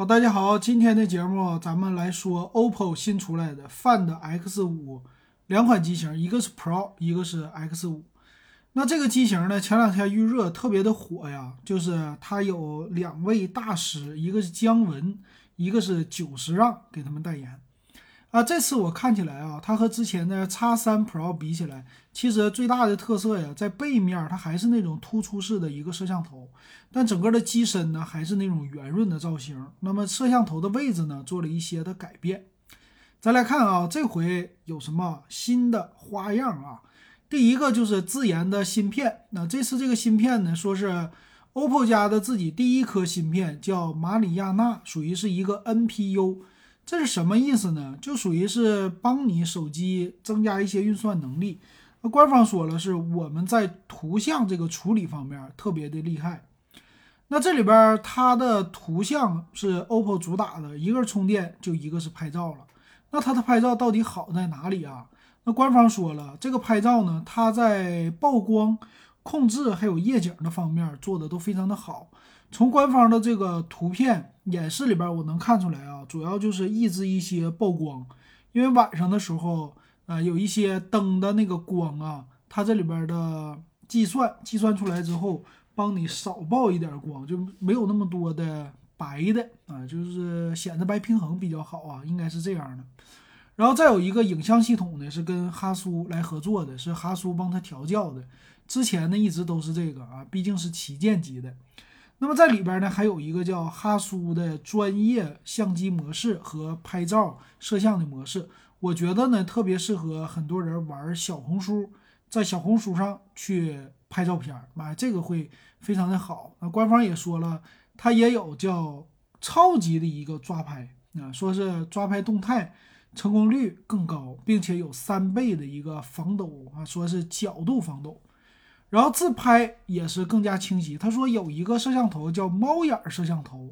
好，大家好，今天的节目咱们来说 OPPO 新出来的 Find X5 两款机型，一个是 Pro， 一个是 X5。那这个机型呢，前两天预热特别的火呀，就是它有两位大使，一个是姜文，一个是久石让给他们代言啊。这次我看起来啊，它和之前的 X3 Pro 比起来，其实最大的特色呀，在背面它还是那种突出式的一个摄像头，但整个的机身呢还是那种圆润的造型。那么摄像头的位置呢做了一些的改变。咱来看啊，这回有什么新的花样啊？第一个就是自研的芯片，那这次这个芯片呢，说是 OPPO 家的自己第一颗芯片，叫马里亚纳，属于是一个 NPU。 这是什么意思呢？就属于是帮你手机增加一些运算能力。那官方说了，是我们在图像这个处理方面特别的厉害。那这里边它的图像是 OPPO 主打的，一个是充电，就一个是拍照了。那它的拍照到底好在哪里啊？那官方说了，这个拍照呢，它在曝光、控制还有夜景的方面做的都非常的好。从官方的这个图片演示里边，我能看出来啊，主要就是抑制一些曝光，因为晚上的时候，有一些灯的那个光啊，它这里边的计算出来之后，帮你少曝一点光，就没有那么多的白的啊，就是显得白平衡比较好啊，应该是这样的。然后再有一个影像系统呢，是跟哈苏来合作的，是哈苏帮他调教的。之前呢一直都是这个啊，毕竟是旗舰级的。那么在里边呢还有一个叫哈苏的专业相机模式和拍照摄像的模式，我觉得呢特别适合很多人玩小红书，在小红书上去拍照片，这个会非常的好。那官方也说了，它也有叫超级的一个抓拍啊，说是抓拍动态成功率更高，并且有3倍的一个防抖啊，说是角度防抖。然后自拍也是更加清晰，他说有一个摄像头叫猫眼摄像头，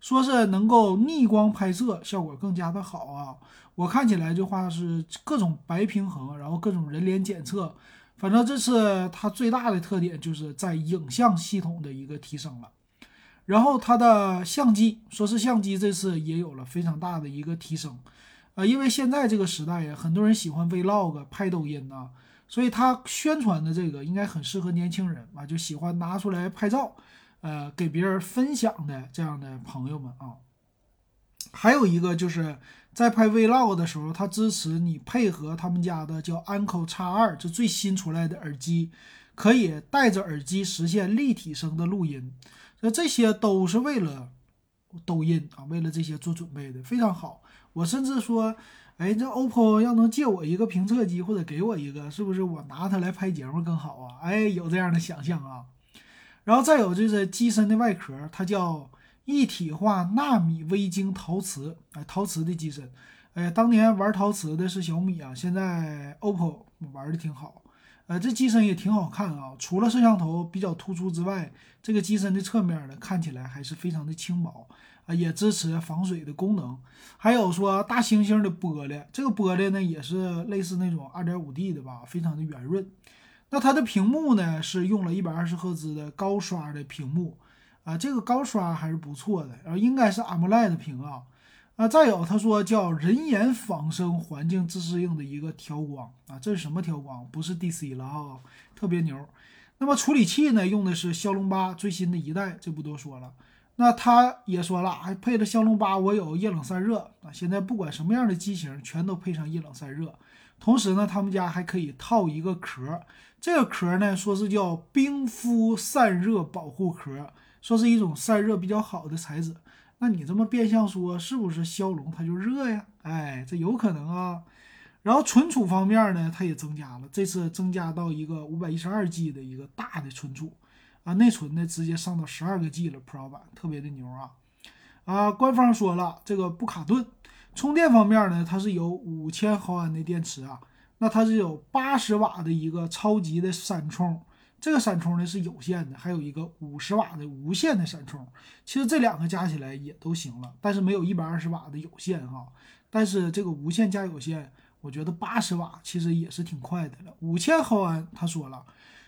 说是能够逆光拍摄，效果更加的好啊。我看起来就话是各种白平衡，然后各种人脸检测，反正这次它最大的特点就是在影像系统的一个提升了。然后它的相机，说是相机这次也有了非常大的一个提升。因为现在这个时代呀，很多人喜欢 vlog 拍抖音啊，所以他宣传的这个应该很适合年轻人啊，就喜欢拿出来拍照，给别人分享的这样的朋友们啊。还有一个就是在拍 vlog 的时候，它支持你配合他们家的叫 UncleX2， 这最新出来的耳机，可以戴着耳机实现立体声的录音。所以这些都是为了抖音啊，为了这些做准备的，非常好。我甚至说，这 OPPO 要能借我一个评测机或者给我一个，是不是我拿它来拍节目更好啊？有这样的想象啊。然后再有就是机身的外壳，它叫一体化纳米微晶陶瓷，陶瓷的机身。当年玩陶瓷的是小米啊，现在 OPPO 玩的挺好。这机身也挺好看啊，除了摄像头比较突出之外，这个机身的侧面呢看起来还是非常的轻薄啊，也支持防水的功能。还有说大猩猩的玻璃，这个玻璃呢也是类似那种 2.5D 的吧，非常的圆润。那它的屏幕呢是用了 120Hz 的高刷的屏幕啊，这个高刷还是不错的，然后应该是 AMOLED 的屏啊。再有他说叫人眼仿生环境自适应的一个调光啊，这是什么调光？不是 DC 了啊，特别牛。那么处理器呢用的是骁龙8最新的一代，这不多说了。那他也说了，还配了骁龙8，我有液冷散热啊。现在不管什么样的机型，全都配上液冷散热。同时呢，他们家还可以套一个壳，这个壳呢说是叫冰敷散热保护壳，说是一种散热比较好的材质。那你这么变相说，是不是骁龙它就热呀？这有可能啊。然后存储方面呢，它也增加了，这次增加到一个 512G 的一个大的存储啊，内存呢直接上到 12G 了 ，Pro 版特别的牛啊。官方说了，这个不卡顿。充电方面呢，它是有5000毫安的电池啊，那它是有80瓦的一个超级的闪充。这个闪充呢是有线的，还有一个50瓦的无线的闪充，其实这两个加起来也都行了，但是没有120瓦的有线哈。但是这个无线加有线，我觉得80瓦其实也是挺快的了。5000毫安，他说了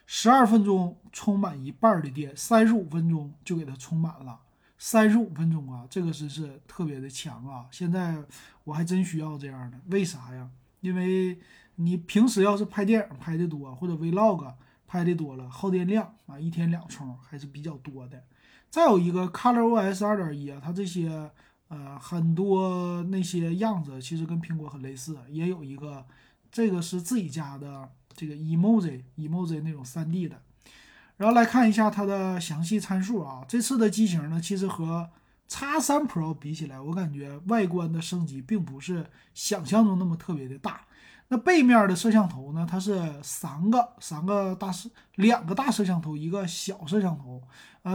，12分钟充满一半的电，35分钟就给它充满了， 35分钟啊，这个真是特别的强啊！现在我还真需要这样的，为啥呀？因为你平时要是拍电影拍的多，或者 vlog 拍的多了，耗电量啊，1天2充还是比较多的。再有一个 Color OS 2.1 啊，它这些很多那些样子其实跟苹果很类似，也有一个这个是自己家的这个 emoji 那种 3D 的。然后来看一下它的详细参数啊，这次的机型呢，其实和 X3 Pro 比起来，我感觉外观的升级并不是想象中那么特别的大。那背面的摄像头呢，它是两个大摄像头，一个小摄像头。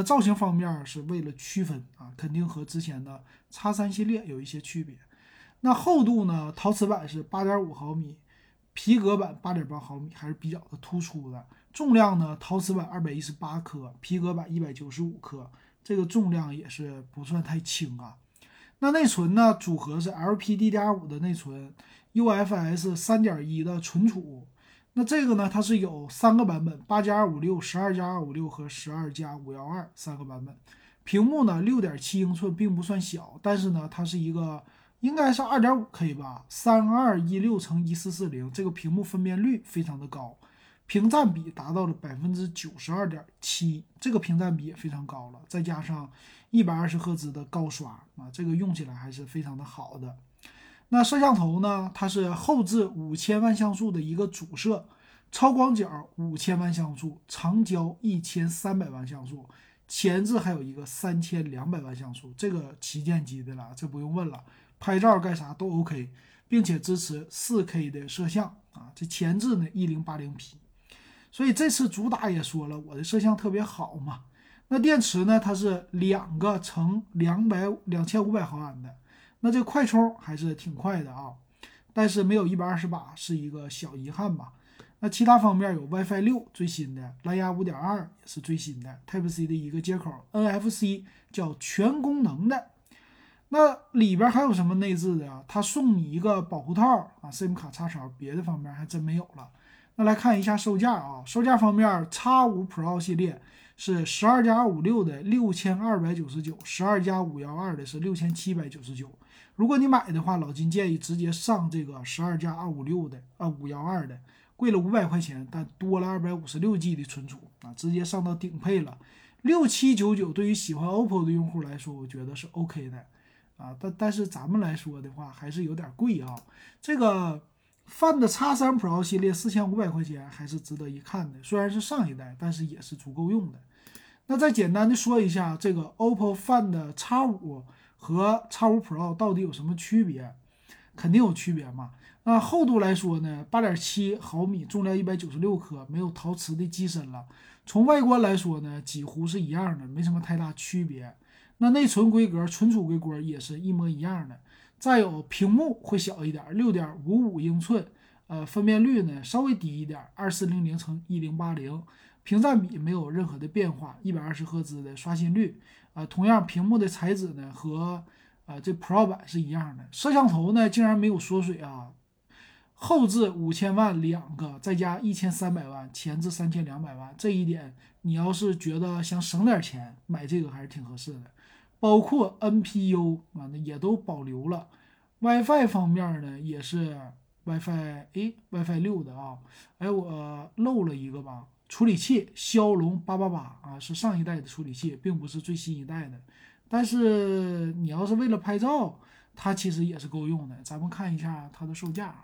造型方面是为了区分啊，肯定和之前的 X3 系列有一些区别。那厚度呢，陶瓷版是 8.5 毫米，皮革版 8.8 毫米，还是比较的突出的。重量呢，陶瓷版218克，皮革版195克，这个重量也是不算太轻啊。那内存呢，组合是 LPDDR5 的内存， UFS 3.1 的存储。那这个呢，它是有3个版本， 8+256、 12+256 和12+512 3个版本。屏幕呢 6.7 英寸，并不算小，但是呢它是一个应该是 2.5K 吧， 3216×1440， 这个屏幕分辨率非常的高，屏占比达到了 92.7%， 这个屏占比也非常高了，再加上120Hz 的高刷啊，这个用起来还是非常的好的。那摄像头呢，它是后置5000万像素的一个主摄，超广角5000万像素，长焦1300万像素，前置还有一个3200万像素，这个旗舰机的了，这不用问了，拍照干啥都 OK， 并且支持 4K 的摄像啊，这前置呢 1080p。所以这次主打也说了，我的摄像特别好嘛。那电池呢，它是2个x2500毫安的，那这快充还是挺快的啊，但是没有120瓦是一个小遗憾吧。那其他方面有 Wi-Fi 6最新的，蓝牙 5.2 也是最新的， Type-C 的一个接口， NFC 叫全功能的。那里边还有什么内置的啊？它送你一个保护套啊 ，SIM 卡插槽，别的方面还真没有了。那来看一下售价啊，售价方面 X5 Pro 系列是12+256的6299， 12+512的是6799。如果你买的话，老金建议直接上这个12+256的啊，512的，贵了500块钱，但多了256G 的存储啊，直接上到顶配了。6799对于喜欢 OPPO 的用户来说，我觉得是 OK 的啊，但是咱们来说的话，还是有点贵啊。这个Find X3 Pro 系列4500块钱还是值得一看的，虽然是上一代，但是也是足够用的。那再简单的说一下这个 OPPO Find X5 和 X5 Pro 到底有什么区别，肯定有区别嘛。那厚度来说呢， 8.7 毫米，重量196克，没有陶瓷的机身了。从外观来说呢，几乎是一样的，没什么太大区别。那内存规格、存储规格也是一模一样的。再有屏幕会小一点 6.55 英寸，分辨率呢稍微低一点 2400×1080， 屏占比没有任何的变化， 120Hz 的刷新率，同样屏幕的材质呢和这 Pro 版是一样的。摄像头呢竟然没有缩水啊，后置5000万2个，再加1300万，前置3200万，这一点你要是觉得想省点钱买这个还是挺合适的。包括 NPU 啊，也都保留了。Wi-Fi 方面呢，也是 Wi-Fi 6的啊。哎，我漏了一个吧，处理器骁龙888啊，是上一代的处理器，并不是最新一代的。但是你要是为了拍照，它其实也是够用的。咱们看一下它的售价。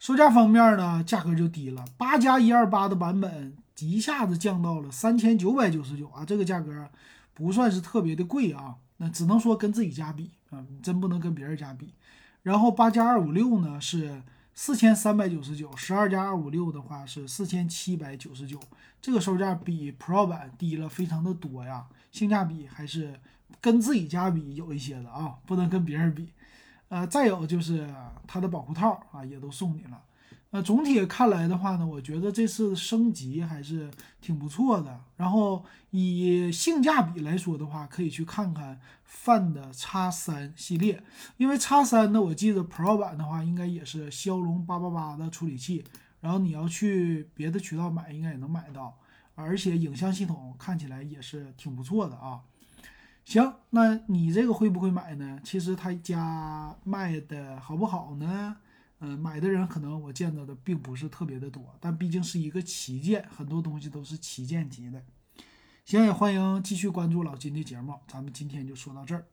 售价方面呢，价格就低了，8+128的版本一下子降到了3999啊，这个价格不算是特别的贵啊，那只能说跟自己家比啊，真不能跟别人家比。然后8+256呢是4399， 12+256的话是4799，这个售价比 Pro 版低了非常的多呀，性价比还是跟自己家比有一些的啊，不能跟别人比。再有就是它的保护套啊，也都送你了。总体看来的话呢，我觉得这次升级还是挺不错的。然后以性价比来说的话，可以去看看 Find X3 系列，因为 X3 呢，我记得 Pro 版的话应该也是骁龙888的处理器，然后你要去别的渠道买应该也能买到，而且影像系统看起来也是挺不错的啊。行，那你这个会不会买呢？其实他家卖的好不好呢？买的人可能我见到的并不是特别的多，但毕竟是一个旗舰，很多东西都是旗舰级的。行，也欢迎继续关注老金的节目，咱们今天就说到这儿。